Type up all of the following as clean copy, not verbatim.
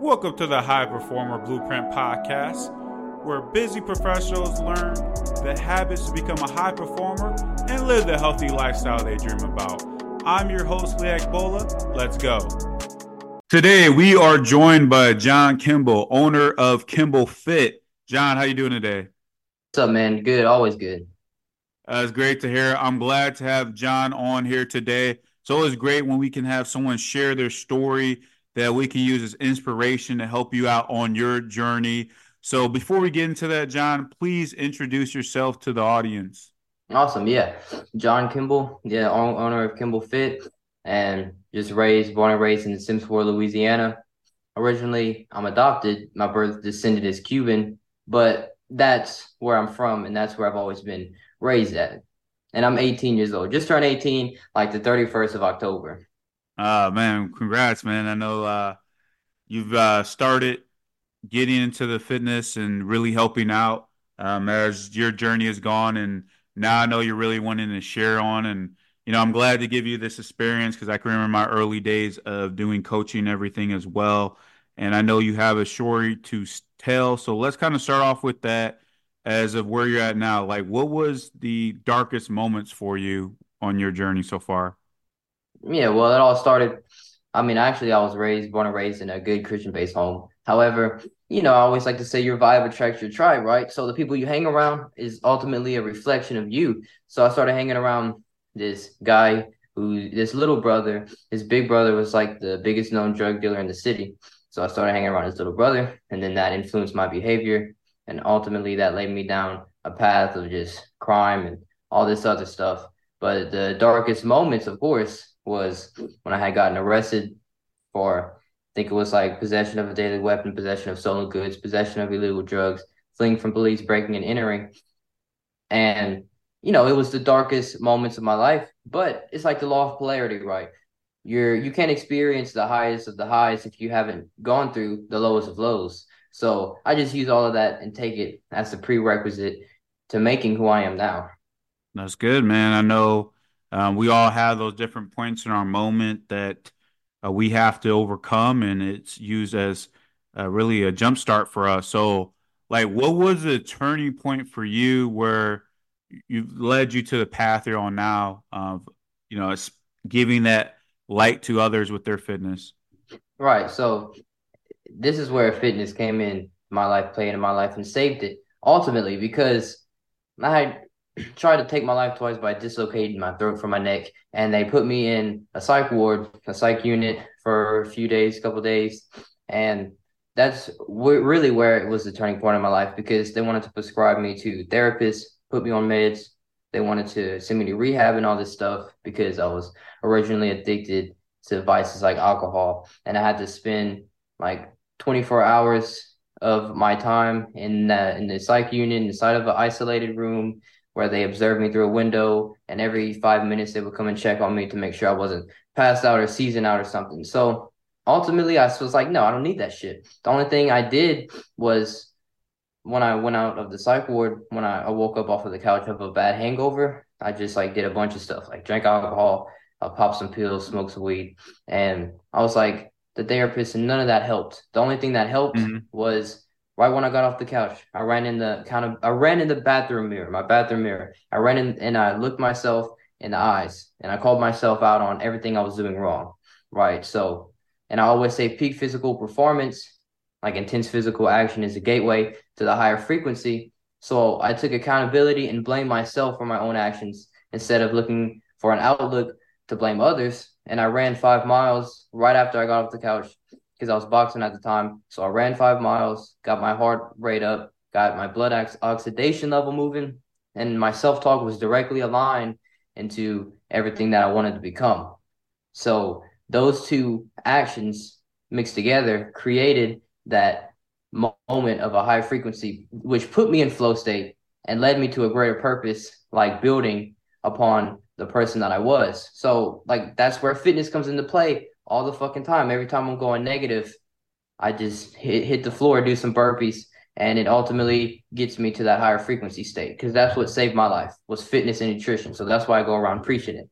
Welcome to the High Performer Blueprint Podcast, where busy professionals learn the habits to become a high performer and live the healthy lifestyle they dream about. I'm your host, Lee Bola. Let's go. Today, we are joined by John Kimble, owner of Kimble Fit. John, how you doing today? What's up, man? Good. Always good. It's great to hear. I'm glad to have John on here today. It's always great when we can have someone share their story that we can use as inspiration to help you out on your journey. So before we get into that, John, please introduce yourself to the audience. Awesome. Yeah. John Kimble, owner of Kimble Fit, and born and raised in Simsboro, Louisiana. Originally, I'm adopted. My birth descendant is Cuban, but that's where I'm from, and that's where I've always been raised at. And I'm 18 years old. Just turned 18, like the 31st of October. Man, congrats, man. I know you've started getting into the fitness and really helping out as your journey has gone. And now I know you're really wanting to share on. And, you know, I'm glad to give you this experience because I can remember my early days of doing coaching and everything as well. And I know you have a story to tell. So let's kind of start off with that as of where you're at now. Like, what was the darkest moments for you on your journey so far? Yeah, well, it all started. I was born and raised in a good Christian-based home. However, you know, I always like to say your vibe attracts your tribe, right? So the people you hang around is ultimately a reflection of you. So I started hanging around this guy who, this little brother, his big brother was like the biggest known drug dealer in the city. So I started hanging around his little brother, and then that influenced my behavior. And ultimately that led me down a path of just crime and all this other stuff. But the darkest moments, of course, was when I had gotten arrested for, I think it was like possession of a deadly weapon, possession of stolen goods, possession of illegal drugs, fleeing from police, breaking and entering. And, you know, it was the darkest moments of my life, but it's like the law of polarity, right? You can't experience the highest of the highs if you haven't gone through the lowest of lows. So I just use all of that and take it as a prerequisite to making who I am now. That's good, man. I know we all have those different points in our moment that we have to overcome, and it's used as really a jumpstart for us. So, like, what was the turning point for you where you led you to the path you're on now of, you know, it's giving that light to others with their fitness? Right. So this is where fitness came in my life, played in my life, and saved it ultimately, because I had tried to take my life twice by dislocating my throat from my neck, and they put me in a psych ward, a psych unit for a couple days, and that's really where it was the turning point in my life, because they wanted to prescribe me to therapists, put me on meds. They wanted to send me to rehab and all this stuff because I was originally addicted to vices like alcohol, and I had to spend like 24 hours of my time in the psych unit inside of an isolated room, where they observed me through a window, and every 5 minutes they would come and check on me to make sure I wasn't passed out or seasoned out or something. So ultimately I was like, no, I don't need that shit. The only thing I did was when I went out of the psych ward, when I woke up off of the couch of a bad hangover, I just like did a bunch of stuff, like drank alcohol, I popped some pills, smoked some weed. And I was like the therapist, and none of that helped. The only thing that helped was right when I got off the couch, I ran in the bathroom mirror, my bathroom mirror. I ran in and I looked myself in the eyes, and I called myself out on everything I was doing wrong, right? So, and I always say peak physical performance, like intense physical action, is a gateway to the higher frequency. So I took accountability and blamed myself for my own actions instead of looking for an outlook to blame others. And I ran 5 miles right after I got off the couch, because I was boxing at the time. So I ran 5 miles, got my heart rate up, got my blood oxidation level moving, and my self-talk was directly aligned into everything that I wanted to become. So those two actions mixed together created that moment of a high frequency, which put me in flow state and led me to a greater purpose, like building upon the person that I was. So like that's where fitness comes into play. All the fucking time. Every time I'm going negative, I just hit the floor, do some burpees, and it ultimately gets me to that higher frequency state, because that's what saved my life, was fitness and nutrition. So that's why I go around preaching it.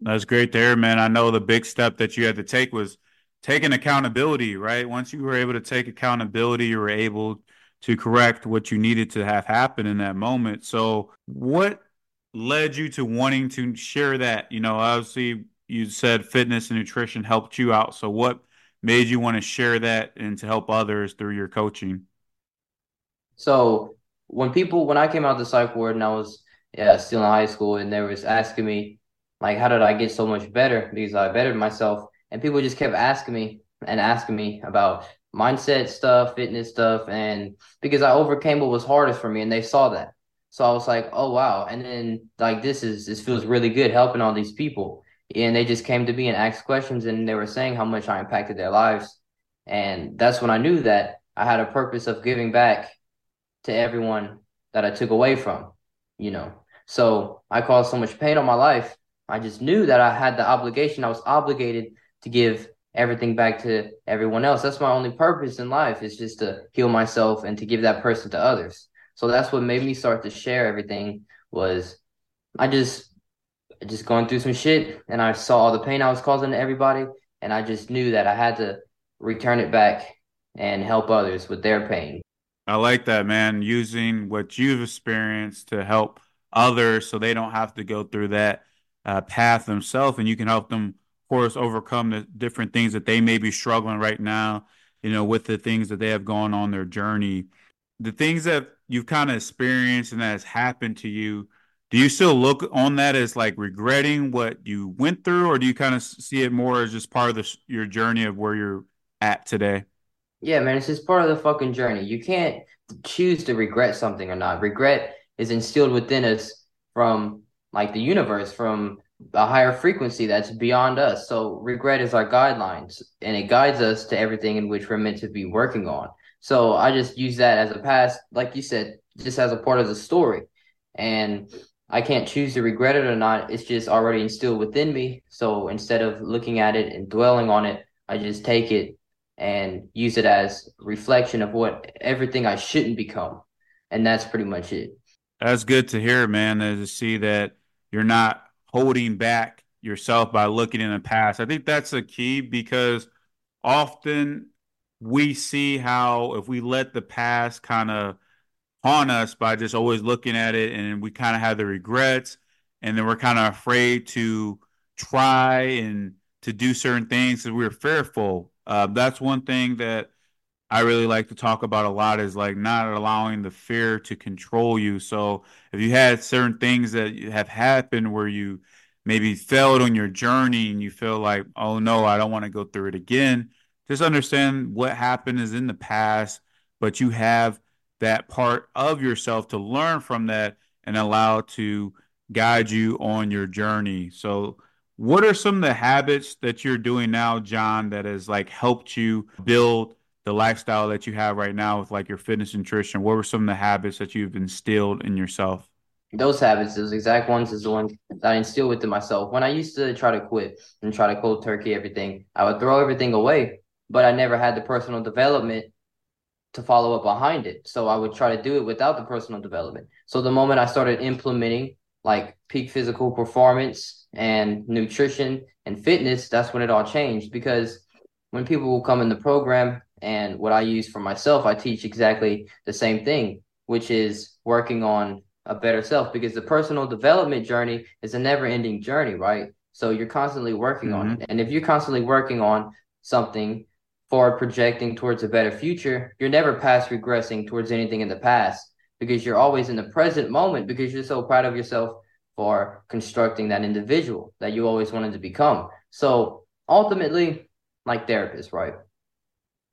That's great to hear, man. I know the big step that you had to take was taking accountability, right? Once you were able to take accountability, you were able to correct what you needed to have happen in that moment. So what led you to wanting to share that? You know, obviously you said fitness and nutrition helped you out. So what made you want to share that and to help others through your coaching? So when I came out of the psych ward and I was still in high school, and they was asking me, like, how did I get so much better? Because I bettered myself. And people just kept asking me about mindset stuff, fitness stuff. And because I overcame what was hardest for me, and they saw that. So I was like, oh, wow. And then, like, this feels really good helping all these people. And they just came to me and asked questions, and they were saying how much I impacted their lives. And that's when I knew that I had a purpose of giving back to everyone that I took away from, you know. So I caused so much pain on my life. I just knew that I had the obligation. I was obligated to give everything back to everyone else. That's my only purpose in life, is just to heal myself and to give that person to others. So that's what made me start to share everything, was I just going through some shit, and I saw all the pain I was causing to everybody. And I just knew that I had to return it back and help others with their pain. I like that, man. Using what you've experienced to help others so they don't have to go through that path themselves. And you can help them, of course, overcome the different things that they may be struggling right now, you know, with the things that they have gone on their journey. The things that you've kind of experienced and that has happened to you, do you still look on that as like regretting what you went through, or do you kind of see it more as just part of your journey of where you're at today? Yeah, man, it's just part of the fucking journey. You can't choose to regret something or not. Regret is instilled within us from, like, the universe, from a higher frequency that's beyond us. So regret is our guidelines, and it guides us to everything in which we're meant to be working on. So I just use that as a past, like you said, just as a part of the story. And I can't choose to regret it or not. It's just already instilled within me. So instead of looking at it and dwelling on it, I just take it and use it as reflection of what everything I shouldn't become. And that's pretty much it. That's good to hear, man, to see that you're not holding back yourself by looking in the past. I think that's a key, because often we see how if we let the past kind of haunt us by just always looking at it, and we kind of have the regrets, and then we're kind of afraid to try and to do certain things because we're fearful. That's one thing that I really like to talk about a lot, is like not allowing the fear to control you. So if you had certain things that have happened where you maybe failed on your journey and you feel like, oh no, I don't want to go through it again, just understand what happened is in the past, but you have that part of yourself to learn from that and allow to guide you on your journey. So what are some of the habits that you're doing now, John, that has like helped you build the lifestyle that you have right now with like your fitness and nutrition? What were some of the habits that you've instilled in yourself? Those habits, those exact ones, is the ones that I instilled within myself. When I used to try to quit and try to cold turkey everything, I would throw everything away, but I never had the personal development to follow up behind it. So I would try to do it without the personal development. So the moment I started implementing like peak physical performance and nutrition and fitness, that's when it all changed. Because when people will come in the program, and what I use for myself, I teach exactly the same thing, which is working on a better self, because the personal development journey is a never ending journey, right? So you're constantly working on it. And if you're constantly working on something forward, projecting towards a better future, you're never past regressing towards anything in the past, because you're always in the present moment, because you're so proud of yourself for constructing that individual that you always wanted to become. So ultimately, like therapists, right?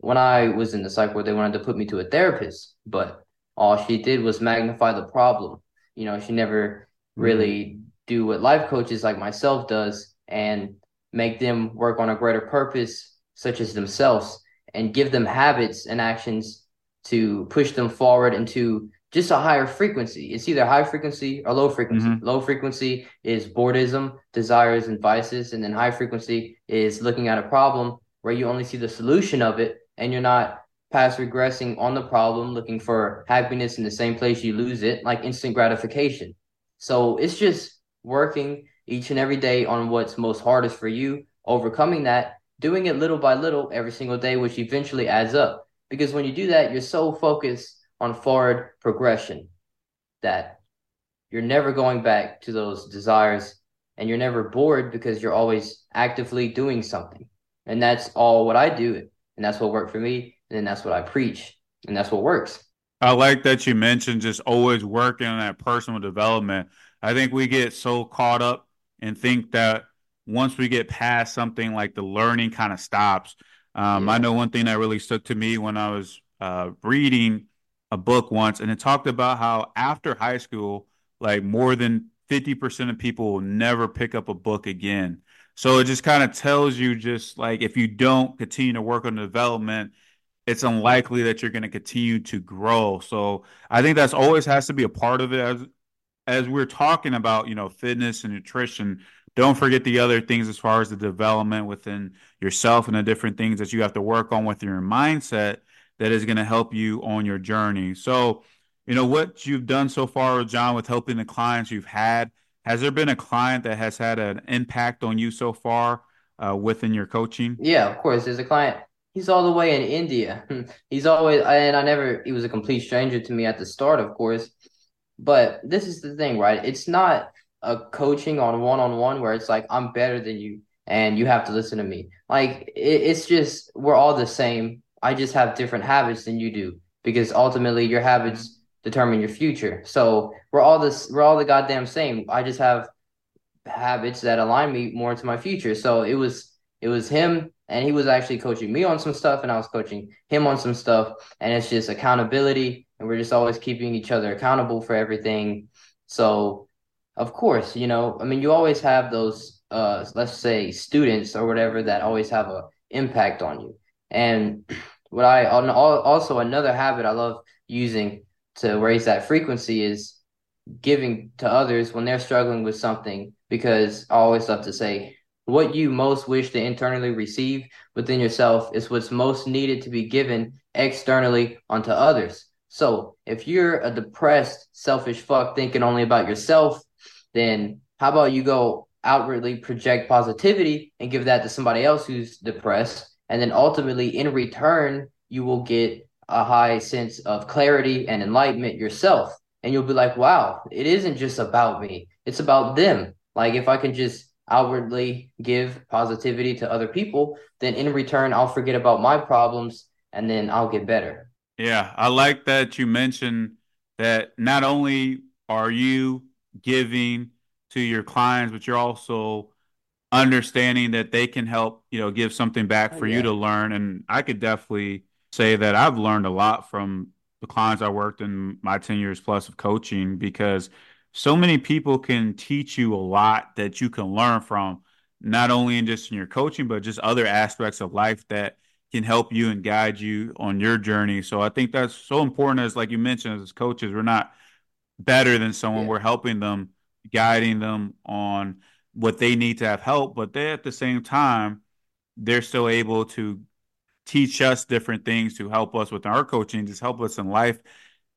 When I was in the psych ward, they wanted to put me to a therapist, but all she did was magnify the problem. You know, she never really do what life coaches like myself does and make them work on a greater purpose, such as themselves, and give them habits and actions to push them forward into just a higher frequency. It's either high frequency or low frequency. Low frequency is boredom, desires, and vices. And then high frequency is looking at a problem where you only see the solution of it, and you're not past regressing on the problem, looking for happiness in the same place you lose it, like instant gratification. So it's just working each and every day on what's most hardest for you, overcoming that, doing it little by little every single day, which eventually adds up. Because when you do that, you're so focused on forward progression that you're never going back to those desires, and you're never bored because you're always actively doing something. And that's all what I do, and that's what worked for me, and that's what I preach, and that's what works. I like that you mentioned just always working on that personal development. I think we get so caught up and think that once we get past something, like the learning kind of stops. I know one thing that really stuck to me when I was reading a book once, and it talked about how after high school, like more than 50% of people will never pick up a book again. So it just kind of tells you, just like, if you don't continue to work on the development, it's unlikely that you're going to continue to grow. So I think that's always has to be a part of it. As we're talking about, you know, fitness and nutrition, don't forget the other things as far as the development within yourself and the different things that you have to work on with your mindset that is going to help you on your journey. So, you know, what you've done so far, John, with helping the clients you've had, has there been a client that has had an impact on you so far within your coaching? Yeah, of course. There's a client. He's all the way in India. He was a complete stranger to me at the start, of course. But this is the thing, right? It's not a coaching on one-on-one where it's like, I'm better than you and you have to listen to me. Like, it's just, we're all the same. I just have different habits than you do, because ultimately your habits determine your future. So we're all the goddamn same. I just have habits that align me more to my future. So it was him, and he was actually coaching me on some stuff, and I was coaching him on some stuff. And it's just accountability. And we're just always keeping each other accountable for everything. So, of course, you know, I mean, you always have those, let's say, students or whatever that always have an impact on you. And what I also, another habit I love using to raise that frequency is giving to others when they're struggling with something, because I always love to say, what you most wish to internally receive within yourself is what's most needed to be given externally onto others. So if you're a depressed, selfish fuck thinking only about yourself, then how about you go outwardly project positivity and give that to somebody else who's depressed? And then ultimately, in return, you will get a high sense of clarity and enlightenment yourself. And you'll be like, wow, it isn't just about me. It's about them. Like, if I can just outwardly give positivity to other people, then in return, I'll forget about my problems and then I'll get better. Yeah, I like that you mentioned that not only are you giving to your clients, but you're also understanding that they can help, you know, give something back for you to learn. And I could definitely say that I've learned a lot from the clients I worked in my 10 years plus of coaching, because so many people can teach you a lot that you can learn from, not only in just in your coaching, but just other aspects of life that can help you and guide you on your journey. So I think that's so important, as like you mentioned, as coaches, we're not better than someone. Yeah. We're helping them, guiding them on what they need to have help, but they, at the same time, they're still able to teach us different things to help us with our coaching, just help us in life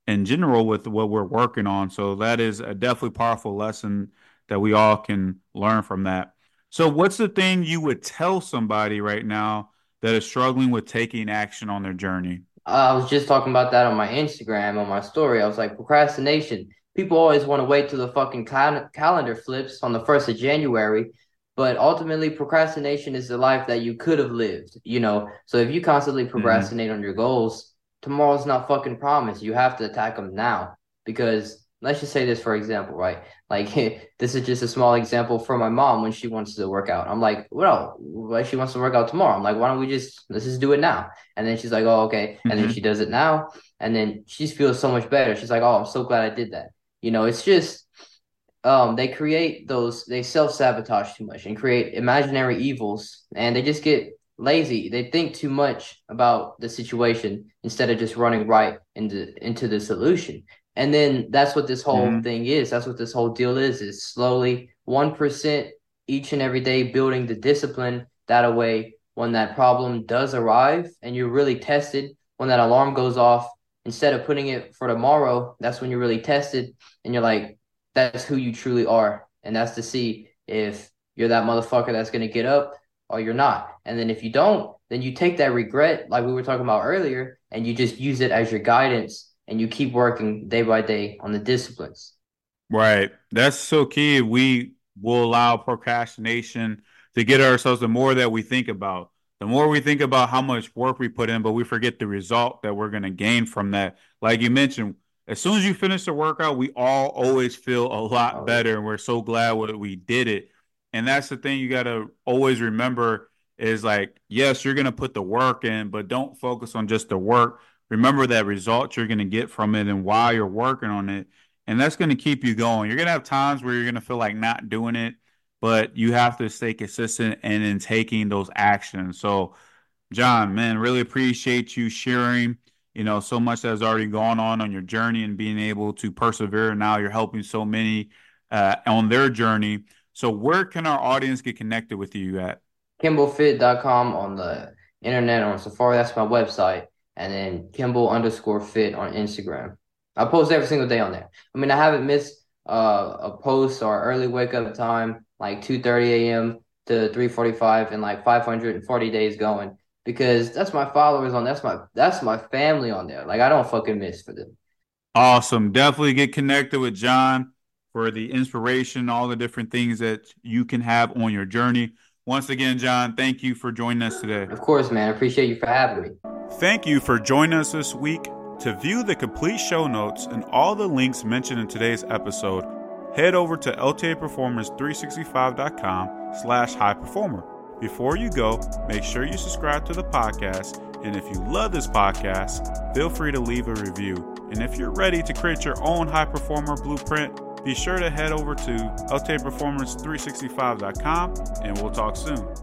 in general with what we're working on. So that is a definitely powerful lesson that we all can learn from that. So what's the thing you would tell somebody right now that is struggling with taking action on their journey? I was just talking about that on my Instagram, on my story. I was like, procrastination. People always want to wait till the fucking calendar flips on the 1st of January. But ultimately, procrastination is the life that you could have lived, you know? So if you constantly procrastinate on your goals, tomorrow's not fucking promised. You have to attack them now. Because let's just say this, for example, right? Like, this is just a small example for my mom when she wants to work out. I'm like, well, she wants to work out tomorrow. I'm like, why don't we let's just do it now. And then she's like, oh, okay. And then she does it now. And then she feels so much better. She's like, oh, I'm so glad I did that. You know, it's just, they self-sabotage too much and create imaginary evils. And they just get lazy. They think too much about the situation instead of just running right into the solution. And then that's what this whole thing is. That's what this whole deal is. It's slowly 1% each and every day, building the discipline. That way, when that problem does arrive and you're really tested, when that alarm goes off, instead of putting it for tomorrow, that's when you're really tested. And you're like, that's who you truly are. And that's to see if you're that motherfucker that's going to get up or you're not. And then if you don't, then you take that regret, like we were talking about earlier, and you just use it as your guidance, and you keep working day by day on the disciplines. Right. That's so key. We will allow procrastination to get ourselves, the more that we think about. The more we think about how much work we put in, but we forget the result that we're going to gain from that. Like you mentioned, as soon as you finish the workout, we all always feel a lot better, and we're so glad we did it. And that's the thing you got to always remember is, like, yes, you're going to put the work in, but don't focus on just the work. Remember that result you're going to get from it and why you're working on it. And that's going to keep you going. You're going to have times where you're going to feel like not doing it, but you have to stay consistent and in taking those actions. So, John, man, really appreciate you sharing, so much that's already gone on your journey and being able to persevere. Now you're helping so many on their journey. So where can our audience get connected with you at? KimbleFit.com on the internet, on Safari. That's my website. And then Kimble_fit on Instagram. I post every single day on there. I mean, I haven't missed a post or early wake up time, like 2:30 a.m. to 3:45, and like 540 days going, because that's my followers on. That's my family on there. Like, I don't fucking miss for them. Awesome. Definitely get connected with John for the inspiration, all the different things that you can have on your journey. Once again, John, thank you for joining us today. Of course, man. I appreciate you for having me. Thank you for joining us this week. To view the complete show notes and all the links mentioned in today's episode, head over to LTAperformance365.com/highperformer. Before you go, make sure you subscribe to the podcast. And if you love this podcast, feel free to leave a review. And if you're ready to create your own high performer blueprint, be sure to head over to LTAperformance365.com, and we'll talk soon.